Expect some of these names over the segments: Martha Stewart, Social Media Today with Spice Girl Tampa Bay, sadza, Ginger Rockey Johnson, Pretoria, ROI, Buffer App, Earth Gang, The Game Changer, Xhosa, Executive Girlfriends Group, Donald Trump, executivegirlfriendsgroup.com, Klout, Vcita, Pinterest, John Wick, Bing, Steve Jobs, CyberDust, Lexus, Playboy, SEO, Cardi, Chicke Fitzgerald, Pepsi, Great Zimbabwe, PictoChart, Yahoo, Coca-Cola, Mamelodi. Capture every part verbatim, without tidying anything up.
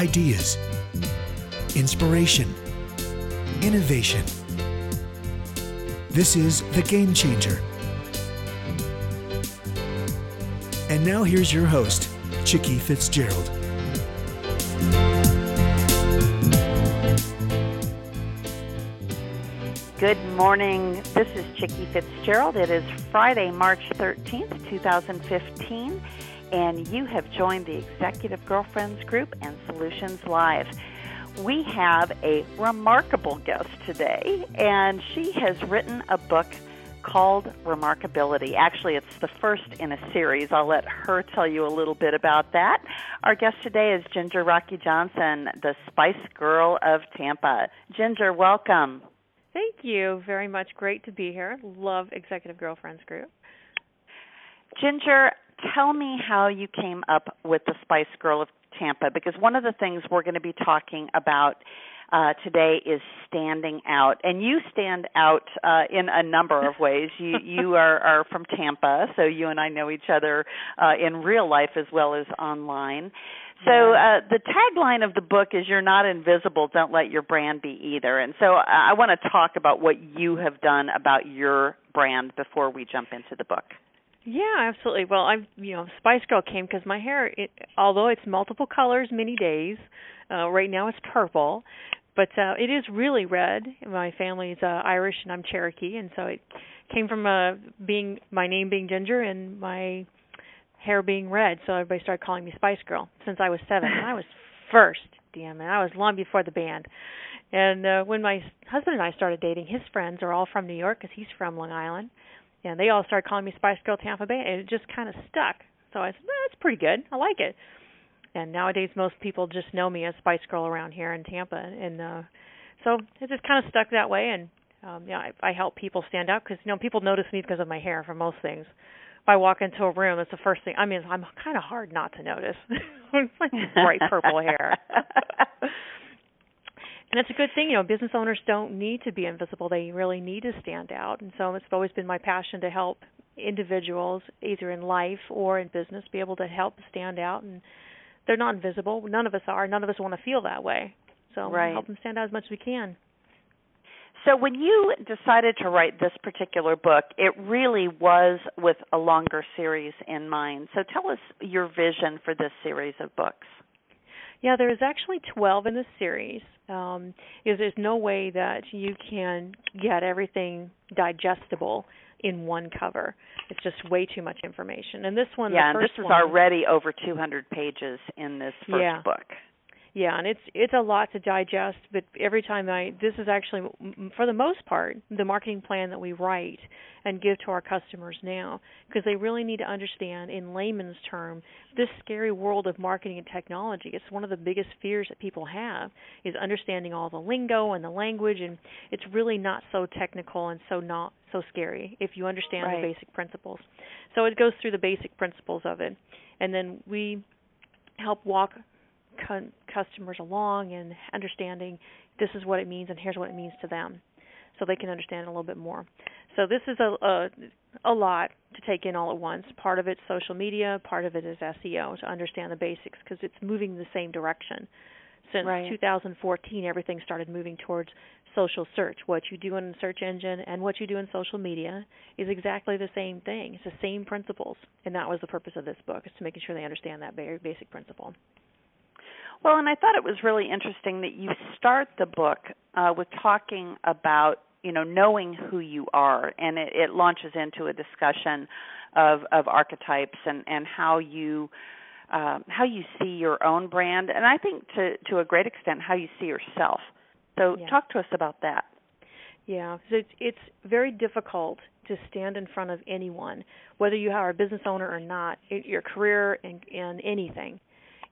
ideas, inspiration, innovation. This is The Game Changer. And now here's your host, Chicke Fitzgerald. Good morning. This is Chicke Fitzgerald. It is Friday, March thirteenth, twenty fifteen, and you have joined the Executive Girlfriends Group and Solutions Live. We have a remarkable guest today, and she has written a book called Remarkability. Actually, it's the first in a series. I'll let her tell you a little bit about that. Our guest today is Ginger Rockey Johnson, the Spice Girl of Tampa. Ginger, welcome. Thank you very much. Great to be here. Love Executive Girlfriends Group. Ginger, tell me how you came up with the Spice Girl of Tampa, because one of the things we're going to be talking about uh, today is standing out. And you stand out uh, in a number of ways. You you are, are from Tampa, so you and I know each other uh, in real life as well as online. So uh, the tagline of the book is "You're not invisible, don't let your brand be either." And so uh, I want to talk about what you have done about your brand before we jump into the book. Yeah, absolutely. Well, I've you know, Spice Girl came because my hair, it, although it's multiple colors many days, uh, right now it's purple, but uh, it is really red. My family's uh, Irish and I'm Cherokee, and so it came from uh, being my name being Ginger and my hair being red, so everybody started calling me Spice Girl since I was seven. And I was first, damn it. I was long before the band. And uh, when my husband and I started dating, his friends are all from New York because he's from Long Island. And they all started calling me Spice Girl Tampa Bay, and it just kind of stuck. So I said, well, that's pretty good. I like it. And nowadays most people just know me as Spice Girl around here in Tampa. And uh, so it just kind of stuck that way. And um, you know, I, I help people stand out because you know, people notice me because of my hair for most things. If I walk into a room, that's the first thing. I mean, I'm kind of hard not to notice. It's like bright purple hair. And it's a good thing, you know, business owners don't need to be invisible. They really need to stand out. And so it's always been my passion to help individuals, either in life or in business, be able to help stand out. And they're not invisible. None of us are. None of us want to feel that way. So right. We help them stand out as much as we can. So when you decided to write this particular book, it really was with a longer series in mind. So tell us your vision for this series of books. Yeah, there is actually twelve in the series. Um, is there's no way that you can get everything digestible in one cover. It's just way too much information. And this one, yeah, the first and this one, is already over two hundred pages in this first yeah. book. Yeah, and it's it's a lot to digest. But every time I, this is actually for the most part the marketing plan that we write and give to our customers now, because they really need to understand in layman's term this scary world of marketing and technology. It's one of the biggest fears that people have is understanding all the lingo and the language, and it's really not so technical and so not so scary if you understand right. the basic principles. So it goes through the basic principles of it, and then we help walk customers along and understanding this is what it means and here's what it means to them so they can understand a little bit more. So this is a, a a lot to take in all at once. Part of it's social media, part of it is S E O to understand the basics because it's moving in the same direction. Since right. two thousand fourteen, everything started moving towards social search. What you do in a search engine and what you do in social media is exactly the same thing. It's the same principles, and that was the purpose of this book, is to making sure they understand that very basic principle. Well, and I thought it was really interesting that you start the book uh, with talking about, you know, knowing who you are, and it, it launches into a discussion of, of archetypes and, and how you uh, how you see your own brand, and I think to, to a great extent how you see yourself. So yeah. talk to us about that. Yeah, so it's, it's very difficult to stand in front of anyone, whether you are a business owner or not, it, your career and, and anything.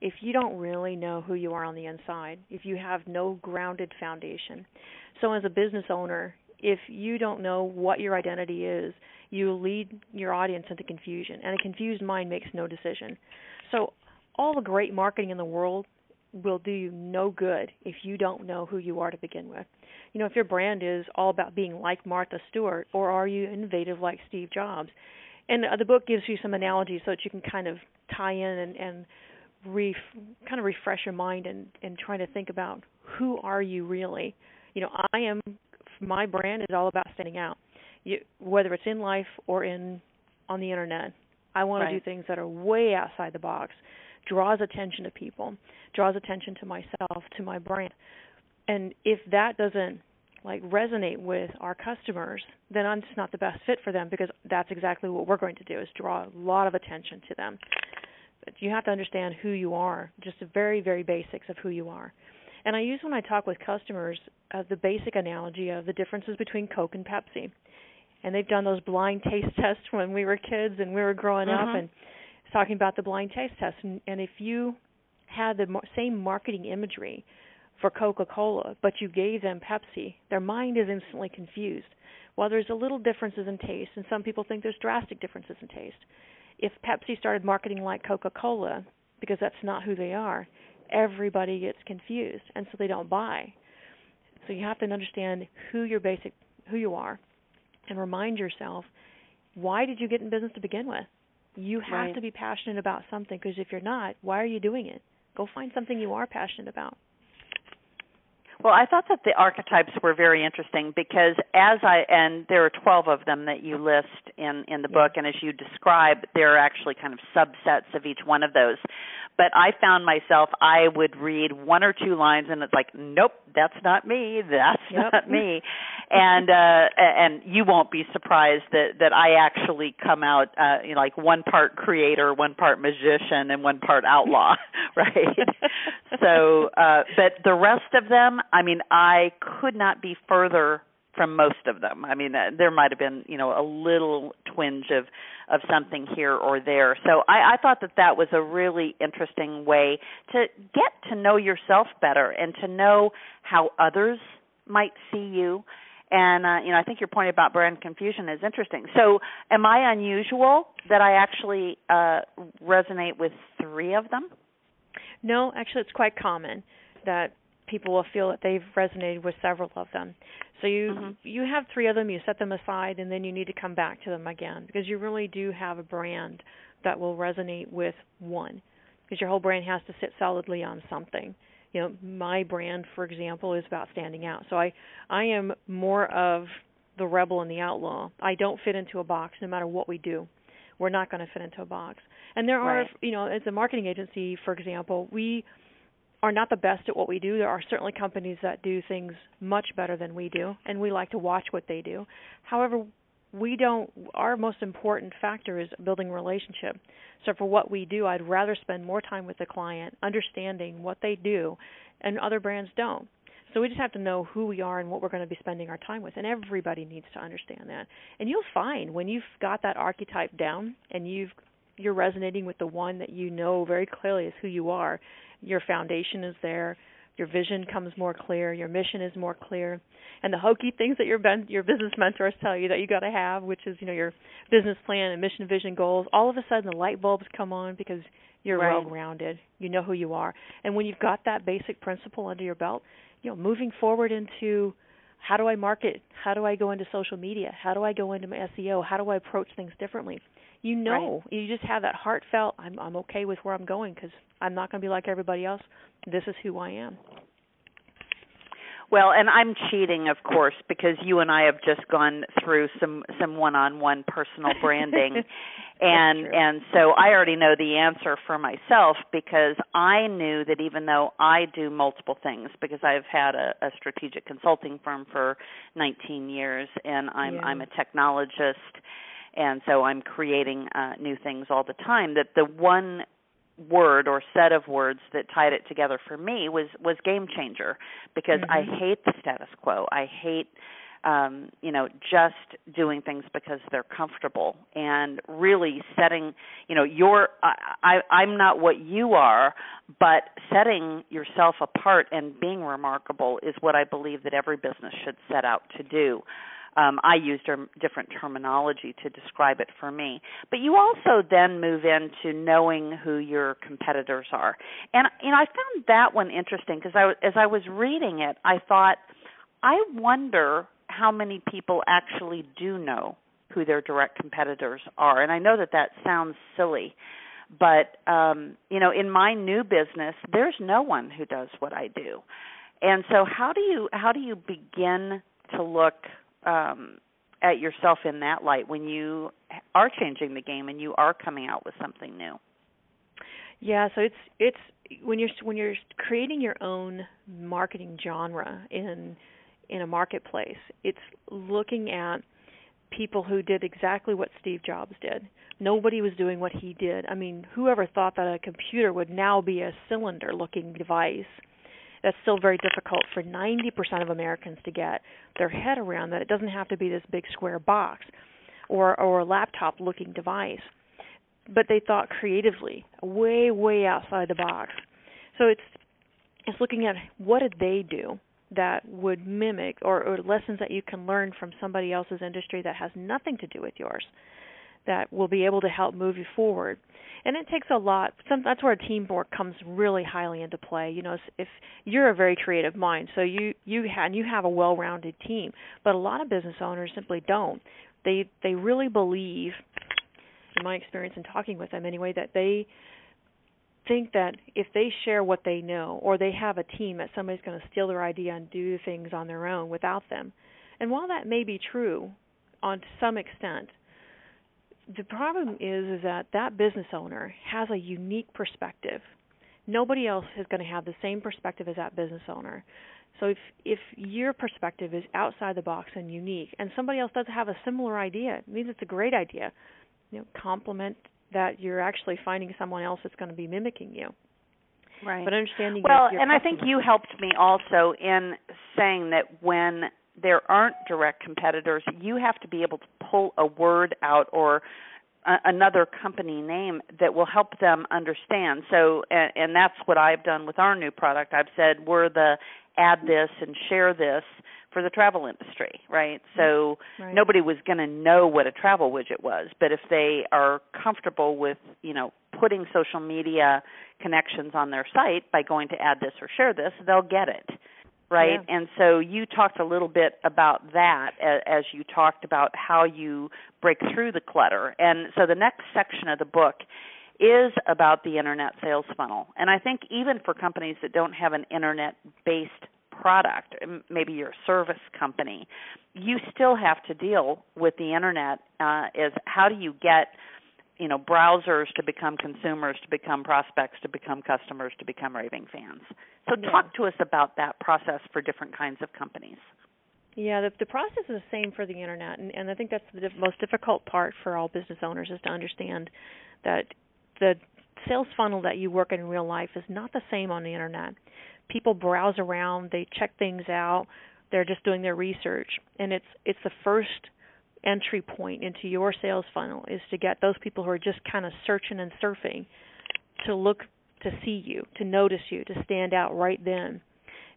If you don't really know who you are on the inside, if you have no grounded foundation. So as a business owner, if you don't know what your identity is, you lead your audience into confusion, and a confused mind makes no decision. So all the great marketing in the world will do you no good if you don't know who you are to begin with. You know, if your brand is all about being like Martha Stewart, or are you innovative like Steve Jobs? And the book gives you some analogies so that you can kind of tie in and, and ref, kind of refresh your mind and, and try to think about who are you really. You know, I am, my brand is all about standing out, you, whether it's in life or in on the internet. I want right. to do things that are way outside the box, draws attention to people, draws attention to myself, to my brand. And if that doesn't, like, resonate with our customers, then I'm just not the best fit for them, because that's exactly what we're going to do, is draw a lot of attention to them. But you have to understand who you are, just the very, very basics of who you are. And I use, when I talk with customers, uh, the basic analogy of the differences between Coke and Pepsi. And they've done those blind taste tests when we were kids and we were growing mm-hmm. up, and talking about the blind taste test. And, and if you had the mo- same marketing imagery for Coca-Cola, but you gave them Pepsi, their mind is instantly confused. While there's a little differences in taste, and some people think there's drastic differences in taste, if Pepsi started marketing like Coca-Cola, because that's not who they are, everybody gets confused, and so they don't buy. So you have to understand who your basic, who you are, and remind yourself, why did you get in business to begin with? You have right. to be passionate about something, because if you're not, why are you doing it? Go find something you are passionate about. Well, I thought that the archetypes were very interesting, because as I, and there are twelve of them that you list in, in the book, and as you describe, there are actually kind of subsets of each one of those. But I found myself, I would read one or two lines, and it's like, nope, that's not me, that's yep. not me. And uh, and you won't be surprised that, that I actually come out uh, you know, like one part creator, one part magician, and one part outlaw, right? So, uh, but the rest of them, I mean, I could not be further from most of them. I mean, uh, there might have been, you know, a little twinge of, of something here or there. So I, I thought that that was a really interesting way to get to know yourself better and to know how others might see you. And, uh, you know, I think your point about brand confusion is interesting. So am I unusual that I actually uh, resonate with three of them? No, actually it's quite common that people will feel that they've resonated with several of them. So you mm-hmm. you have three of them, you set them aside, and then you need to come back to them again, because you really do have a brand that will resonate with one, because your whole brand has to sit solidly on something. You know, my brand, for example, is about standing out. So I, I am more of the rebel and the outlaw. I don't fit into a box no matter what we do. We're not going to fit into a box. And there are, right. you know, as a marketing agency, for example, we are not the best at what we do. There are certainly companies that do things much better than we do, and we like to watch what they do. However, we don't, our most important factor is building a relationship. So for what we do, I'd rather spend more time with the client, understanding what they do, and other brands don't. So we just have to know who we are and what we're going to be spending our time with, and everybody needs to understand that. And you'll find when you've got that archetype down and you've, you're resonating with the one that you know very clearly is who you are, your foundation is there, your vision comes more clear, your mission is more clear, and the hokey things that your ben- your business mentors tell you that you got to have, which is, you know, your business plan and mission, vision, goals, all of a sudden the light bulbs come on, because you're right. well-grounded, you know who you are. And when you've got that basic principle under your belt, you know, moving forward into how do I market, how do I go into social media, how do I go into my S E O, how do I approach things differently? You know, right. you just have that heartfelt, I'm I'm okay with where I'm going, because I'm not going to be like everybody else. This is who I am. Well, and I'm cheating, of course, because you and I have just gone through some, some one-on-one personal branding. and and so I already know the answer for myself, because I knew that even though I do multiple things, because I've had a, a strategic consulting firm for nineteen years, and I'm yeah. I'm a technologist, and so I'm creating uh, new things all the time, that the one word or set of words that tied it together for me was, was game changer, because mm-hmm. I hate the status quo. I hate, um, you know, just doing things because they're comfortable, and really setting, you know, your, I, I, I'm not what you are, but setting yourself apart and being remarkable is what I believe that every business should set out to do. Um, I used different terminology to describe it for me. But you also then move into knowing who your competitors are. And, you know, I found that one interesting, because I, as I was reading it, I thought, I wonder how many people actually do know who their direct competitors are. And I know that that sounds silly, But, um, you know, in my new business, there's no one who does what I do. And so how do you how do you begin to look um, at yourself in that light when you are changing the game and you are coming out with something new? Yeah, so it's it's when you're when you're creating your own marketing genre in in a marketplace, it's looking at people who did exactly what Steve Jobs did. Nobody was doing what he did. I mean, whoever thought that a computer would now be a cylinder-looking device? That's still very difficult for ninety percent of Americans to get their head around, that it doesn't have to be this big square box or or a laptop-looking device. But they thought creatively, way, way outside the box. So it's it's looking at what did they do that would mimic, or, or lessons that you can learn from somebody else's industry that has nothing to do with yours, that will be able to help move you forward. And it takes a lot. Some, that's where teamwork comes really highly into play. You know, if you're a very creative mind, so you you have, you have a well-rounded team, but a lot of business owners simply don't. They they really believe, in my experience in talking with them anyway, that they think that if they share what they know or they have a team, that somebody's going to steal their idea and do things on their own without them. And while that may be true on some extent, the problem is, is that that business owner has a unique perspective. Nobody else is going to have the same perspective as that business owner. So if if your perspective is outside the box and unique, and somebody else does have a similar idea, it means it's a great idea. You know, compliment that you're actually finding someone else that's going to be mimicking you. Right. But understanding well, your and customer. I think you helped me also in saying that when there aren't direct competitors, you have to be able to pull a word out or a, another company name that will help them understand. So, and, and that's what I've done with our new product. I've said we're the add this and share this for the travel industry, right? So right. Nobody was going to know what a travel widget was, but if they are comfortable with, you know, putting social media connections on their site by going to add this or share this, they'll get it, right? Yeah. And so you talked a little bit about that as you talked about how you break through the clutter. And so the next section of the book is about the internet sales funnel. And I think even for companies that don't have an internet-based product, maybe you're a service company, you still have to deal with the internet uh, is how do you get, you know, browsers to become consumers, to become prospects, to become customers, to become raving fans. So yeah. Talk to us about that process for different kinds of companies. Yeah, the, the process is the same for the internet, and, and I think that's the diff- most difficult part for all business owners is to understand that the sales funnel that you work in real life is not the same on the internet. People browse around, they check things out, they're just doing their research, and it's it's the first entry point into your sales funnel is to get those people who are just kind of searching and surfing to look to see you, to notice you, to stand out right then,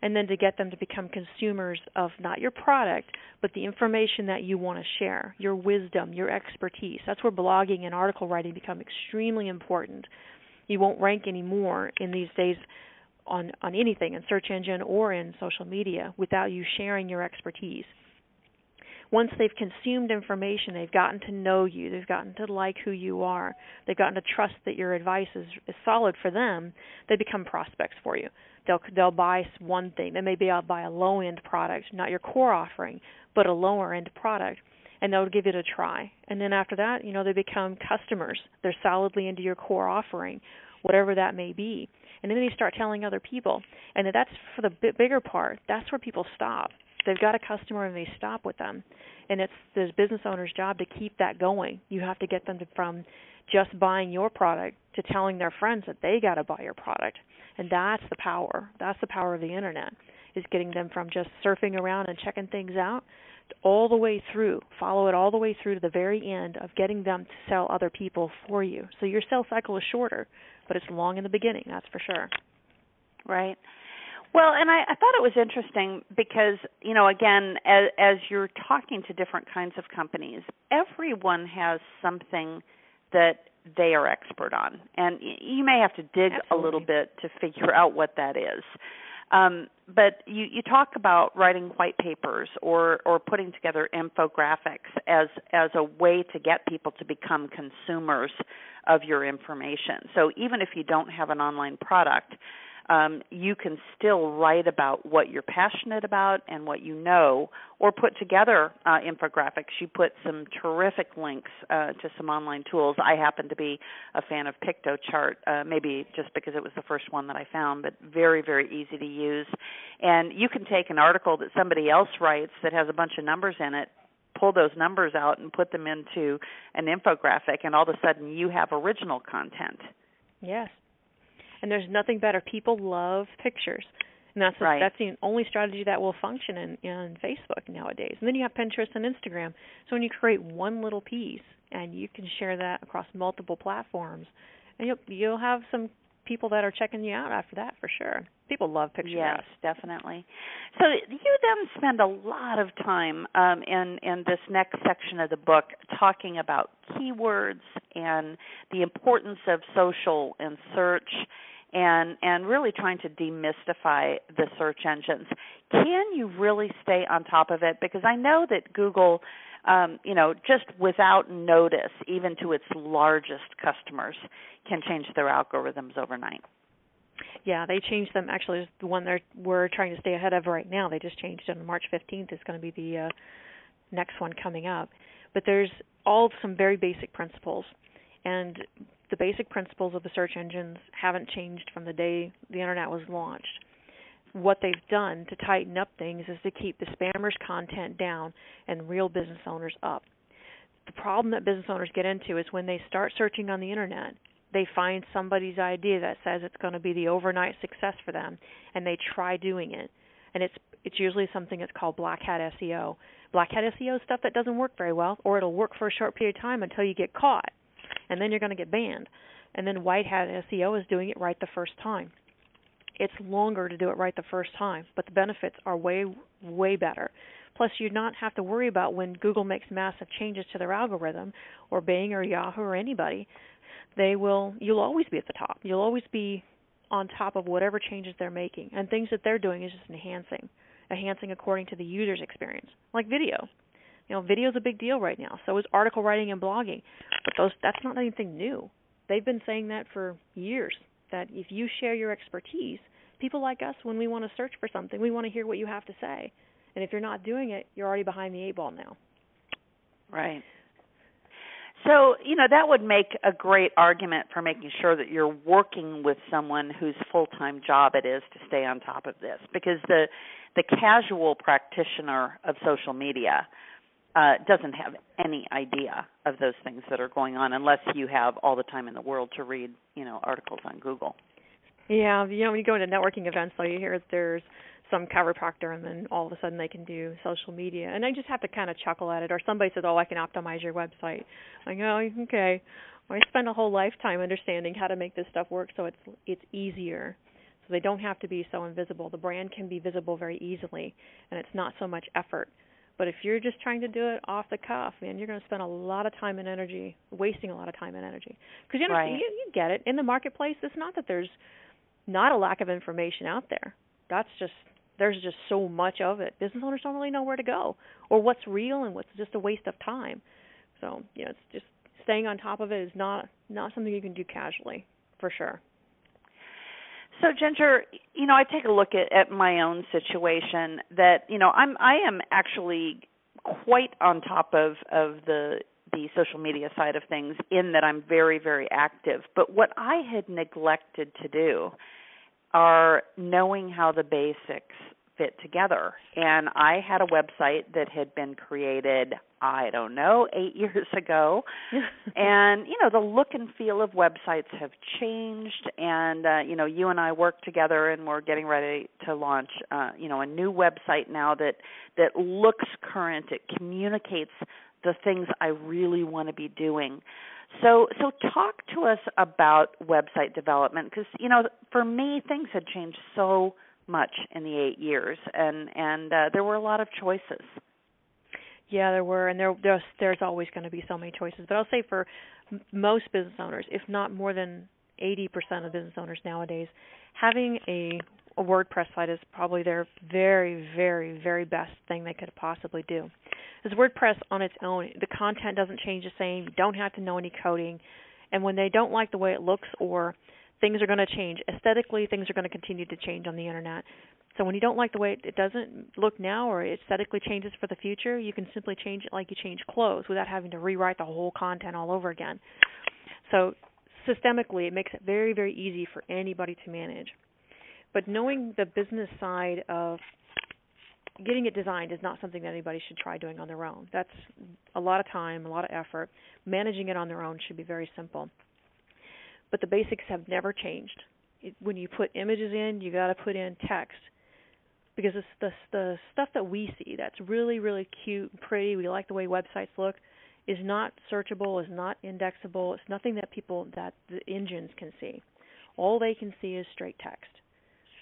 and then to get them to become consumers of not your product, but the information that you want to share, your wisdom, your expertise. That's where blogging and article writing become extremely important. You won't rank anymore in these days on, on anything, in search engine or in social media, without you sharing your expertise. Once they've consumed information, they've gotten to know you, they've gotten to like who you are, they've gotten to trust that your advice is, is solid for them, they become prospects for you. They'll they'll buy one thing. They may be able to buy a low-end product, not your core offering, but a lower-end product, and they'll give it a try. And then after that, you know, they become customers. They're solidly into your core offering, whatever that may be. And then they start telling other people. And that's for the b- bigger part. That's where people stop. They've got a customer and they stop with them. And it's the business owner's job to keep that going. You have to get them to, from just buying your product to telling their friends that they got to buy your product. And that's the power. That's the power of the internet, is getting them from just surfing around and checking things out all the way through. Follow it all the way through to the very end of getting them to sell other people for you. So your sales cycle is shorter, but it's long in the beginning, that's for sure. Right. Well, and I, I thought it was interesting because, you know, again, as, as you're talking to different kinds of companies, everyone has something that they are expert on. And you may have to dig Absolutely. a little bit to figure out what that is. Um, but you, you talk about writing white papers or, or putting together infographics as, as a way to get people to become consumers of your information. So even if you don't have an online product, um, you can still write about what you're passionate about and what you know, or put together uh, infographics. You put some terrific links uh, to some online tools. I happen to be a fan of PictoChart, uh, maybe just because it was the first one that I found, but very, very easy to use. And you can take an article that somebody else writes that has a bunch of numbers in it, pull those numbers out and put them into an infographic, and all of a sudden you have original content. Yes. And there's nothing better. People love pictures. And that's, right. a, that's the only strategy that will function in, in Facebook nowadays. And then you have Pinterest and Instagram. So when you create one little piece and you can share that across multiple platforms, and you'll, you'll have some people that are checking you out after that for sure. People love pictures. Yes, definitely. So you then spend a lot of time um, in, in this next section of the book talking about keywords and the importance of social and search, and and really trying to demystify the search engines. Can you really stay on top of it? Because I know that Google, um, you know, just without notice, even to its largest customers, can change their algorithms overnight. Yeah, they changed them. Actually, the one that we're trying to stay ahead of right now, they just changed it on March fifteenth. It's going to be the uh, next one coming up. But there's all some very basic principles. And the basic principles of the search engines haven't changed from the day the Internet was launched. What they've done to tighten up things is to keep the spammers' content down and real business owners up. The problem that business owners get into is when they start searching on the Internet, they find somebody's idea that says it's going to be the overnight success for them, and they try doing it. And it's it's usually something that's called black hat S E O. Black hat S E O is stuff that doesn't work very well, or it'll work for a short period of time until you get caught, and then you're going to get banned. And then white hat S E O is doing it right the first time. It's longer to do it right the first time, but the benefits are way, way better. Plus, you don't have to worry about when Google makes massive changes to their algorithm, or Bing or Yahoo or anybody. They will. You'll always be at the top. You'll always be on top of whatever changes they're making. And things that they're doing is just enhancing, enhancing according to the user's experience, like video. You know, video is a big deal right now. So is article writing and blogging. But those that's not anything new. They've been saying that for years, that if you share your expertise, people like us, when we want to search for something, we want to hear what you have to say. And if you're not doing it, you're already behind the eight ball now. Right. So, you know, that would make a great argument for making sure that you're working with someone whose full-time job it is to stay on top of this, because the the casual practitioner of social media uh, doesn't have any idea of those things that are going on unless you have all the time in the world to read, you know, articles on Google. Yeah, you know, when you go to networking events, though, you hear that there's some chiropractor, and then all of a sudden they can do social media. And I just have to kind of chuckle at it. Or somebody says, oh, I can optimize your website. I go, oh, okay. Well, I spend a whole lifetime understanding how to make this stuff work so it's it's easier. So they don't have to be so invisible. The brand can be visible very easily, and it's not so much effort. But if you're just trying to do it off the cuff, man, you're going to spend a lot of time and energy, wasting a lot of time and energy. Because you, right. you, you get it. In the marketplace, it's not that there's not a lack of information out there. That's just There's just so much of it. Business owners don't really know where to go or what's real and what's just a waste of time. So, you know, it's just staying on top of it is not not something you can do casually, for sure. So, Ginger, you know, I take a look at, at my own situation that, you know, I'm I am actually quite on top of, of the the social media side of things in that I'm very, very active. But what I had neglected to do are knowing how the basics fit together. And I had a website that had been created, I don't know, eight years ago. And, you know, the look and feel of websites have changed. And, uh, you know, you and I work together and we're getting ready to launch, uh, you know, a new website now that, that looks current. It communicates the things I really want to be doing. So so talk to us about website development, because, you know, for me, things had changed so much in the eight years, and, and uh, there were a lot of choices. Yeah, there were, and there there's, there's always going to be so many choices. But I'll say for most business owners, if not more than eighty percent of business owners nowadays, having a a WordPress site is probably their very, very, very best thing they could possibly do. Because WordPress on its own, the content doesn't change the same. You don't have to know any coding. And when they don't like the way it looks, or things are going to change aesthetically, things are going to continue to change on the internet. So when you don't like the way it doesn't look now, or it aesthetically changes for the future, you can simply change it like you change clothes without having to rewrite the whole content all over again. So systemically, it makes it very, very easy for anybody to manage. But knowing the business side of getting it designed is not something that anybody should try doing on their own. That's a lot of time, a lot of effort. Managing it on their own should be very simple. But the basics have never changed. It, when you put images in, you got to put in text, because it's the, the stuff that we see that's really, really cute and pretty, we like the way websites look, is not searchable, is not indexable. It's nothing that people, that the engines can see. All they can see is straight text.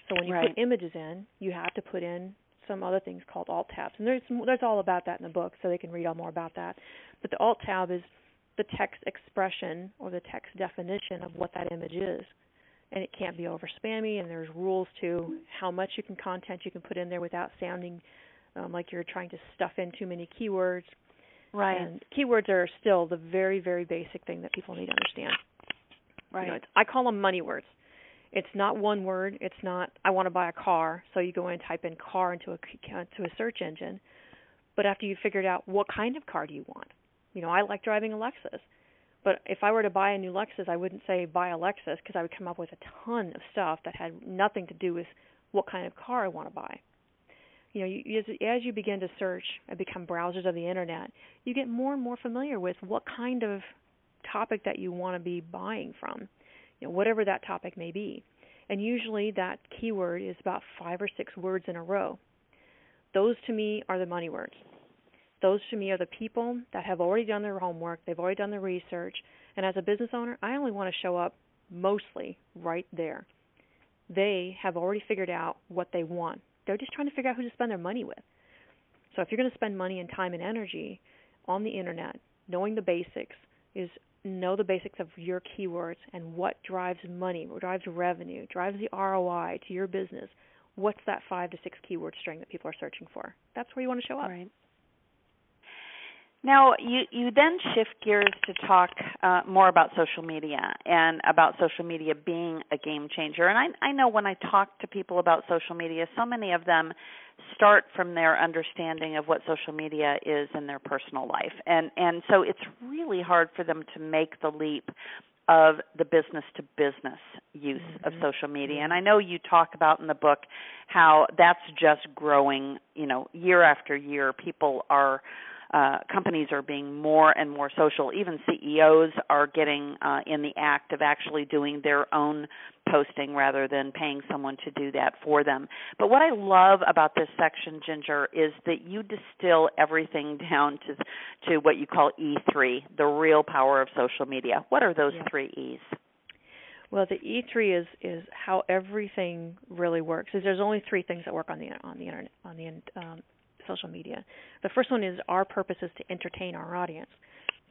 So when you right. put images in, you have to put in some other things called alt tabs. And there's some, there's all about that in the book, so they can read all more about that. But the alt tab is the text expression or the text definition of what that image is. And it can't be over spammy, and there's rules to how much you can content you can put in there without sounding um, like you're trying to stuff in too many keywords. Right. And keywords are still the very, very basic thing that people need to understand. Right. You know, I call them money words. It's not one word. It's not, I want to buy a car, so you go in and type in car into a, to a search engine. But after you've figured out what kind of car do you want, you know, I like driving a Lexus. But if I were to buy a new Lexus, I wouldn't say buy a Lexus, because I would come up with a ton of stuff that had nothing to do with what kind of car I want to buy. You know, you, as, as you begin to search and become browsers of the internet, you get more and more familiar with what kind of topic that you want to be buying from, you know, whatever that topic may be. And usually that keyword is about five or six words in a row. Those to me are the money words. Those to me are the people that have already done their homework, they've already done their research, and as a business owner, I only want to show up mostly right there. They have already figured out what they want. They're just trying to figure out who to spend their money with. So if you're going to spend money and time and energy on the internet, knowing the basics is know the basics of your keywords and what drives money, what drives revenue, drives the R O I to your business. What's that five to six keyword string that people are searching for? That's where you want to show up. Right. Now, you, you then shift gears to talk uh, more about social media and about social media being a game changer. And I, I know when I talk to people about social media, so many of them start from their understanding of what social media is in their personal life. And, and so it's really hard for them to make the leap of the business-to-business use mm-hmm. of social media. And I know you talk about in the book how that's just growing, you know, year after year. People are... Uh, companies are being more and more social. Even C E Os are getting uh, in the act of actually doing their own posting rather than paying someone to do that for them. But what I love about this section, Ginger, is that you distill everything down to to what you call E three, the real power of social media. What are those yeah. three E's? Well, the E three is is how everything really works. Is there's only three things that work on the on the internet on the um, social media. The first one is our purpose is to entertain our audience,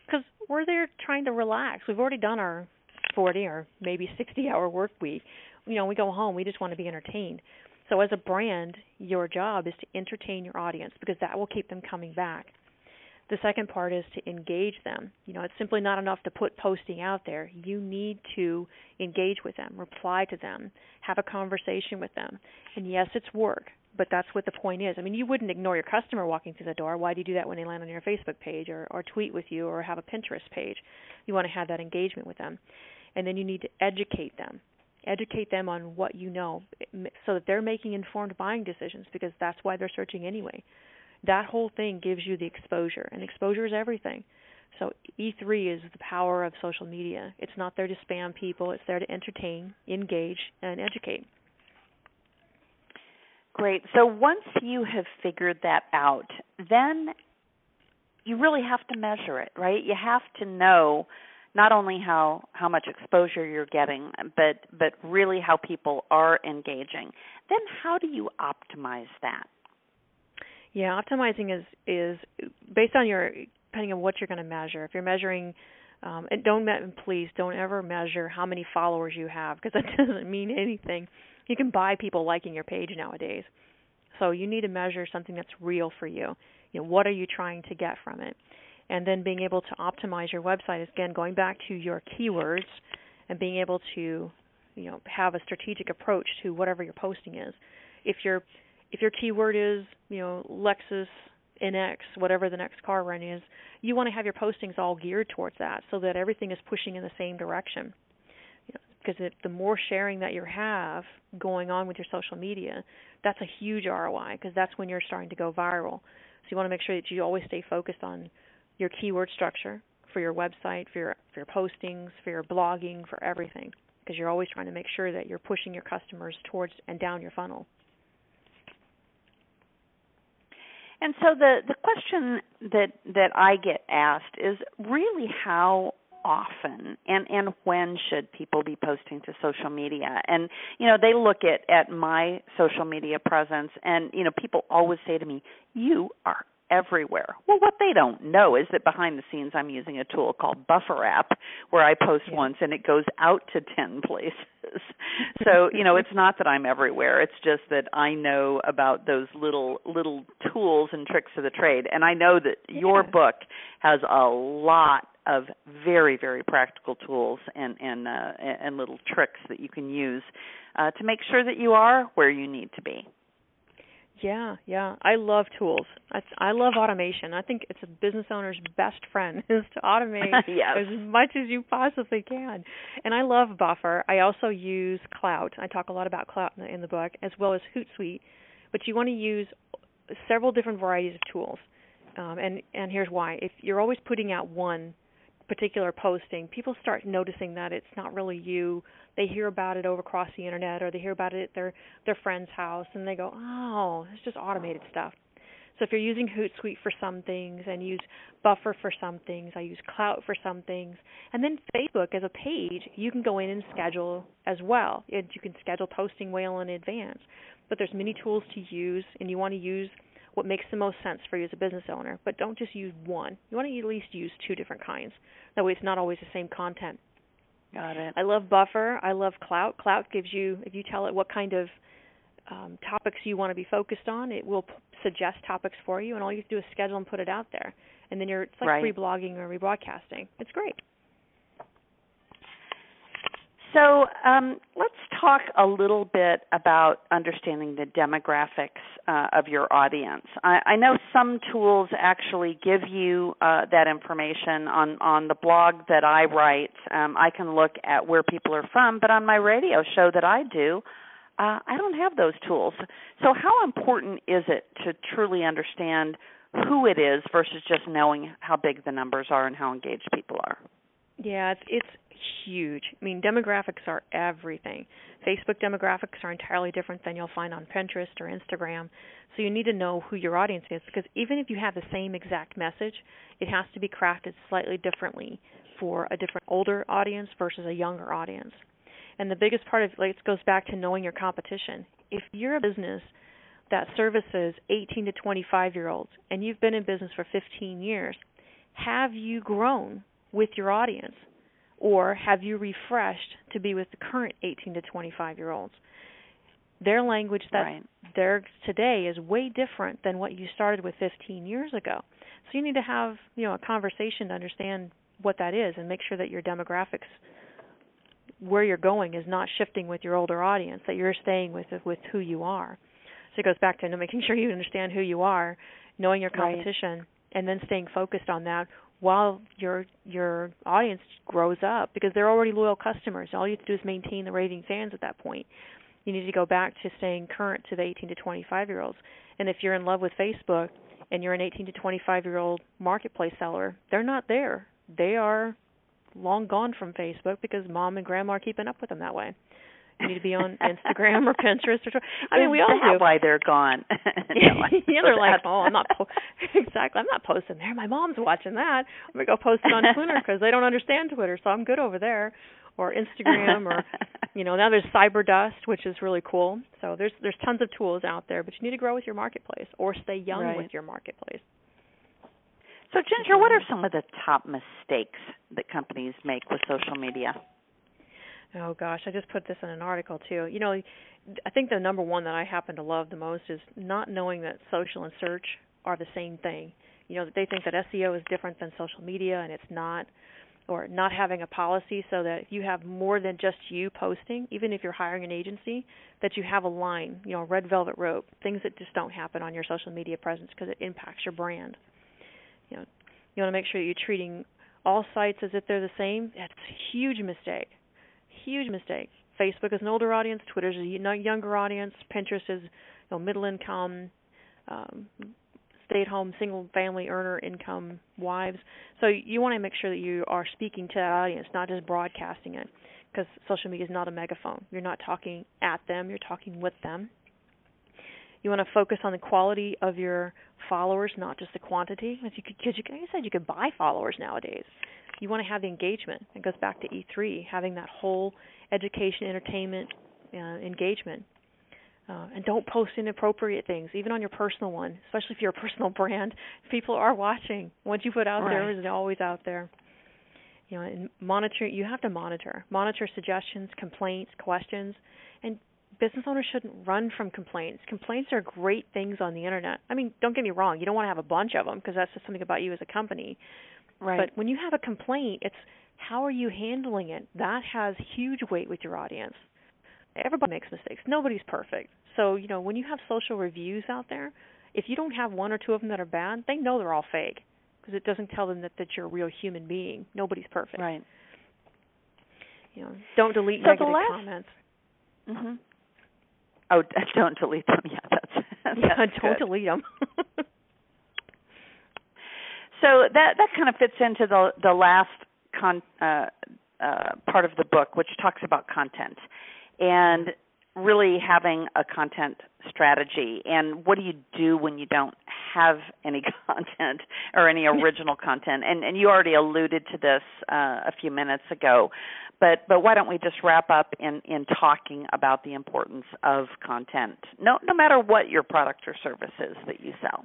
because we're there trying to relax. We've already done our forty or maybe sixty-hour work week. You know, we go home. We just want to be entertained. So as a brand, your job is to entertain your audience, because that will keep them coming back. The second part is to engage them. You know, it's simply not enough to put posting out there. You need to engage with them, reply to them, have a conversation with them. And yes, it's work. But that's what the point is. I mean, you wouldn't ignore your customer walking through the door. Why do you do that when they land on your Facebook page or, or tweet with you or have a Pinterest page? You want to have that engagement with them. And then you need to educate them. Educate them on what you know so that they're making informed buying decisions, because that's why they're searching anyway. That whole thing gives you the exposure, and exposure is everything. So E three is the power of social media. It's not there to spam people. It's there to entertain, engage, and educate. Great. So once you have figured that out, then you really have to measure it, right? You have to know not only how, how much exposure you're getting, but, but really how people are engaging. Then how do you optimize that? Yeah, optimizing is, is based on your, depending on what you're going to measure. If you're measuring Um, and don't and please don't ever measure how many followers you have, because that doesn't mean anything. You can buy people liking your page nowadays. So you need to measure something that's real for you. You know, what are you trying to get from it? And then being able to optimize your website is, again, going back to your keywords and being able to, you know, have a strategic approach to whatever your posting is. If your if your keyword is, you know, Lexus N X, whatever the next car run is, you want to have your postings all geared towards that so that everything is pushing in the same direction. You know, because it, the more sharing that you have going on with your social media, that's a huge R O I, because that's when you're starting to go viral. So you want to make sure that you always stay focused on your keyword structure for your website, for your, for your postings, for your blogging, for everything, because you're always trying to make sure that you're pushing your customers towards and down your funnel. And so the, the question that, that I get asked is really how often and, and when should people be posting to social media? And, you know, they look at, at my social media presence and, you know, people always say to me, you are everywhere. Well, what they don't know is that behind the scenes I'm using a tool called Buffer App where I post yeah. once and it goes out to ten places. So, you know, it's not that I'm everywhere. It's just that I know about those little little tools and tricks of the trade. And I know that yeah. your book has a lot of very, very practical tools and and, uh, and little tricks that you can use uh, to make sure that you are where you need to be. Yeah, yeah. I love tools. I, I love automation. I think it's a business owner's best friend is to automate yes. as much as you possibly can. And I love Buffer. I also use Klout. I talk a lot about Klout in the, in the book, as well as Hootsuite. But you want to use several different varieties of tools. Um, and, and here's why. If you're always putting out one particular posting, people start noticing that it's not really you. They hear about it over across the internet, or they hear about it at their, their friend's house, and they go, oh, it's just automated stuff. So if you're using Hootsuite for some things and use Buffer for some things, I use Klout for some things. And then Facebook as a page, you can go in and schedule as well. You can schedule posting well in advance. But there's many tools to use, and you want to use what makes the most sense for you as a business owner. But don't just use one. You want to at least use two different kinds. That way it's not always the same content. Got it. I love Buffer. I love Klout. Klout gives you, if you tell it what kind of um, topics you want to be focused on, it will p- suggest topics for you, and all you have to do is schedule and put it out there. And then you're it's like right. reblogging or rebroadcasting. It's great. So um, let's talk a little bit about understanding the demographics uh, of your audience. I, I know some tools actually give you uh, that information on, on the blog that I write. Um, I can look at where people are from, but on my radio show that I do, uh, I don't have those tools. So how important is it to truly understand who it is versus just knowing how big the numbers are and how engaged people are? Yeah, it's, it's huge. I mean, demographics are everything. Facebook demographics are entirely different than you'll find on Pinterest or Instagram. So you need to know who your audience is, because even if you have the same exact message, it has to be crafted slightly differently for a different older audience versus a younger audience. And the biggest part of it goes back to knowing your competition. If you're a business that services eighteen to twenty-five-year-olds and you've been in business for fifteen years, have you grown with your audience, or have you refreshed to be with the current eighteen to twenty-five-year-olds? Their language that right. they're today is way different than what you started with fifteen years ago. So you need to have, you know, a conversation to understand what that is and make sure that your demographics, where you're going, is not shifting with your older audience, that you're staying with with who you are. So it goes back to making sure you understand who you are, knowing your competition, right. and then staying focused on that while your your audience grows up, because they're already loyal customers. All you have to do is maintain the raving fans at that point. You need to go back to staying current to the eighteen to twenty-five-year-olds. And if you're in love with Facebook and you're an eighteen to twenty-five-year-old marketplace seller, they're not there. They are long gone from Facebook because mom and grandma are keeping up with them that way. You need to be on Instagram or Pinterest or Twitter. I mean, is we all that do. Why they're gone? no, yeah, they're like, oh, I'm not po- exactly. I'm not posting there. My mom's watching that. I'm gonna go post it on Twitter because they don't understand Twitter, so I'm good over there. Or Instagram, or you know, now there's CyberDust, which is really cool. So there's there's tons of tools out there, but you need to grow with your marketplace or stay young right. with your marketplace. So, Ginger, what are some of the top mistakes that companies make with social media? Oh, gosh, I just put this in an article, too. You know, I think the number one that I happen to love the most is not knowing that social and search are the same thing. You know, they think that S E O is different than social media, and it's not, or not having a policy so that if you have more than just you posting, even if you're hiring an agency, that you have a line, you know, red velvet rope, things that just don't happen on your social media presence because it impacts your brand. You know, you want to make sure that you're treating all sites as if they're the same. That's a huge mistake. Huge mistake. Facebook is an older audience. Twitter is a younger audience. Pinterest is, you know, middle income, um, stay-at-home, single-family earner income wives. So you want to make sure that you are speaking to that audience, not just broadcasting it, because social media is not a megaphone. You're not talking at them. You're talking with them. You want to focus on the quality of your followers, not just the quantity. Because, you, like I said, you can buy followers nowadays. You want to have the engagement. It goes back to E three, having that whole education, entertainment, uh, engagement. Uh, and don't post inappropriate things, even on your personal one, especially if you're a personal brand. People are watching. What you put out right. there is always out there. You know, and monitor. You have to monitor. Monitor suggestions, complaints, questions, and business owners shouldn't run from complaints. Complaints are great things on the internet. I mean, don't get me wrong. You don't want to have a bunch of them because that's just something about you as a company. Right. But when you have a complaint, it's how are you handling it? That has huge weight with your audience. Everybody makes mistakes. Nobody's perfect. So, you know, when you have social reviews out there, if you don't have one or two of them that are bad, they know they're all fake because it doesn't tell them that, that you're a real human being. Nobody's perfect. Right. You know, don't delete so negative the last... comments. Mm-hmm. Oh, don't delete them. Yeah, that's, that's yeah, don't good. delete them. So that that kind of fits into the the last con, uh, uh, part of the book, which talks about content and really having a content strategy. And what do you do when you don't have any content or any original content? And and you already alluded to this uh, a few minutes ago, but but why don't we just wrap up in, in talking about the importance of content, no no matter what your product or service is that you sell?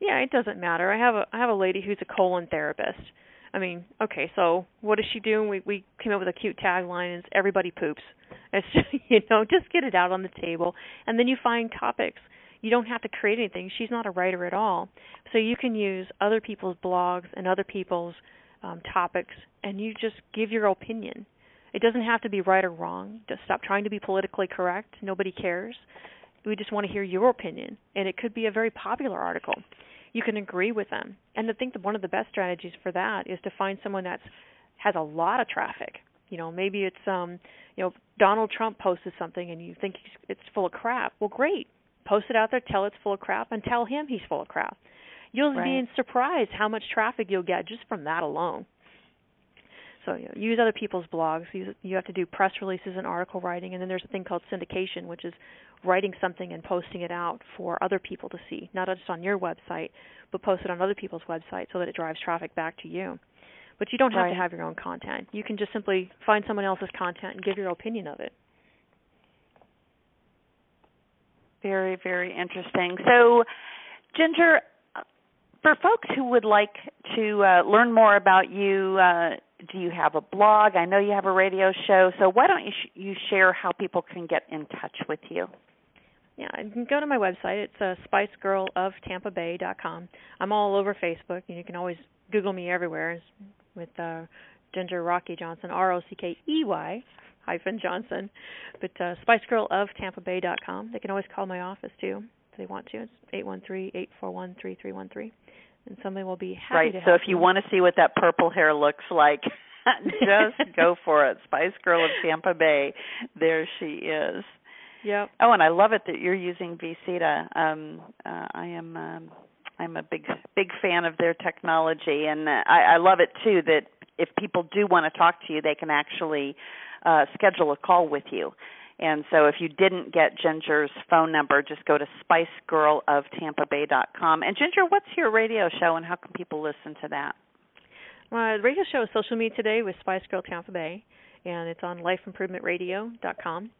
Yeah, it doesn't matter. I have a I have a lady who's a colon therapist. I mean, okay, so what does she do? And we, we came up with a cute tagline, and it's everybody poops. It's just, you know, just get it out on the table. And then you find topics. You don't have to create anything. She's not a writer at all. So you can use other people's blogs and other people's um, topics, and you just give your opinion. It doesn't have to be right or wrong. Just stop trying to be politically correct. Nobody cares. We just want to hear your opinion, and it could be a very popular article. You can agree with them. And I think that one of the best strategies for that is to find someone that's has a lot of traffic. You know, maybe it's, um, you know, Donald Trump posted something and you think it's full of crap. Well, great. Post it out there, tell it's full of crap, and tell him he's full of crap. You'll right. be surprised how much traffic you'll get just from that alone. So you know, use other people's blogs. You, you have to do press releases and article writing, and then there's a thing called syndication, which is writing something and posting it out for other people to see, not just on your website, but post it on other people's websites so that it drives traffic back to you. But you don't have right. to have your own content. You can just simply find someone else's content and give your opinion of it. Very, very interesting. So, Ginger, for folks who would like to uh, learn more about you, uh, do you have a blog? I know you have a radio show. So why don't you, sh- you share how people can get in touch with you? Yeah, you can go to my website. It's uh, spice girl of tampa bay dot com. I'm all over Facebook, and you can always Google me everywhere with uh, Ginger Rockey Johnson, R O C K E Y hyphen Johnson. But uh, spice girl of tampa bay dot com. They can always call my office, too, if they want to. It's eight one three, eight four one, three three one three. And somebody will be happy right, to so if you, you want to see what that purple hair looks like, just go for it. Spice Girl of Tampa Bay. There she is. Yep. Oh, and I love it that you're using Vcita. Um, uh, I am um, I'm a big big fan of their technology, and uh, I, I love it, too, that if people do want to talk to you, they can actually uh, schedule a call with you. And so if you didn't get Ginger's phone number, just go to spice girl of tampa bay dot com. And, Ginger, what's your radio show, and how can people listen to that? My radio show is Social Media Today with Spice Girl Tampa Bay, and it's on life improvement radio dot com.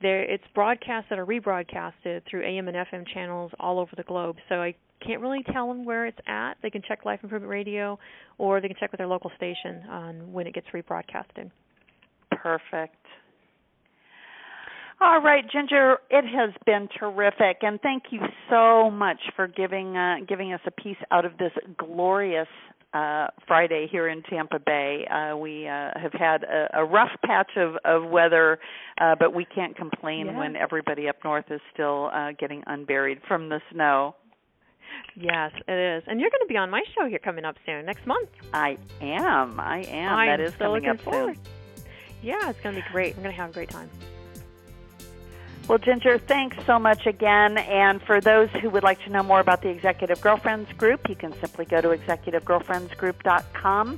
There, it's broadcasts that are rebroadcasted through A M and F M channels all over the globe. So I can't really tell them where it's at. They can check Life Improvement Radio, or they can check with their local station on when it gets rebroadcasted. Perfect. All right, Ginger, it has been terrific, and thank you so much for giving uh, giving us a piece out of this glorious Uh, Friday here in Tampa Bay. Uh, we uh, have had a, a rough patch of, of weather, uh, but we can't complain yes. when everybody up north is still uh, getting unburied from the snow. Yes, it is. And you're going to be on my show here coming up soon, next month. I am. I am. I'm that is so coming up forward. Soon. Yeah, it's going to be great. We're going to have a great time. Well, Ginger, thanks so much again. And for those who would like to know more about the Executive Girlfriends Group, you can simply go to executive girlfriends group dot com.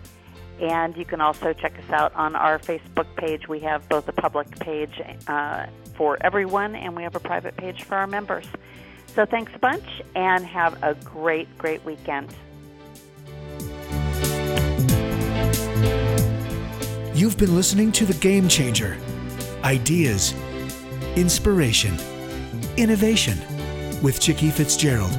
And you can also check us out on our Facebook page. We have both a public page uh, for everyone, and we have a private page for our members. So thanks a bunch, and have a great, great weekend. You've been listening to The Game Changer. Ideas, inspiration, innovation with Chicke Fitzgerald.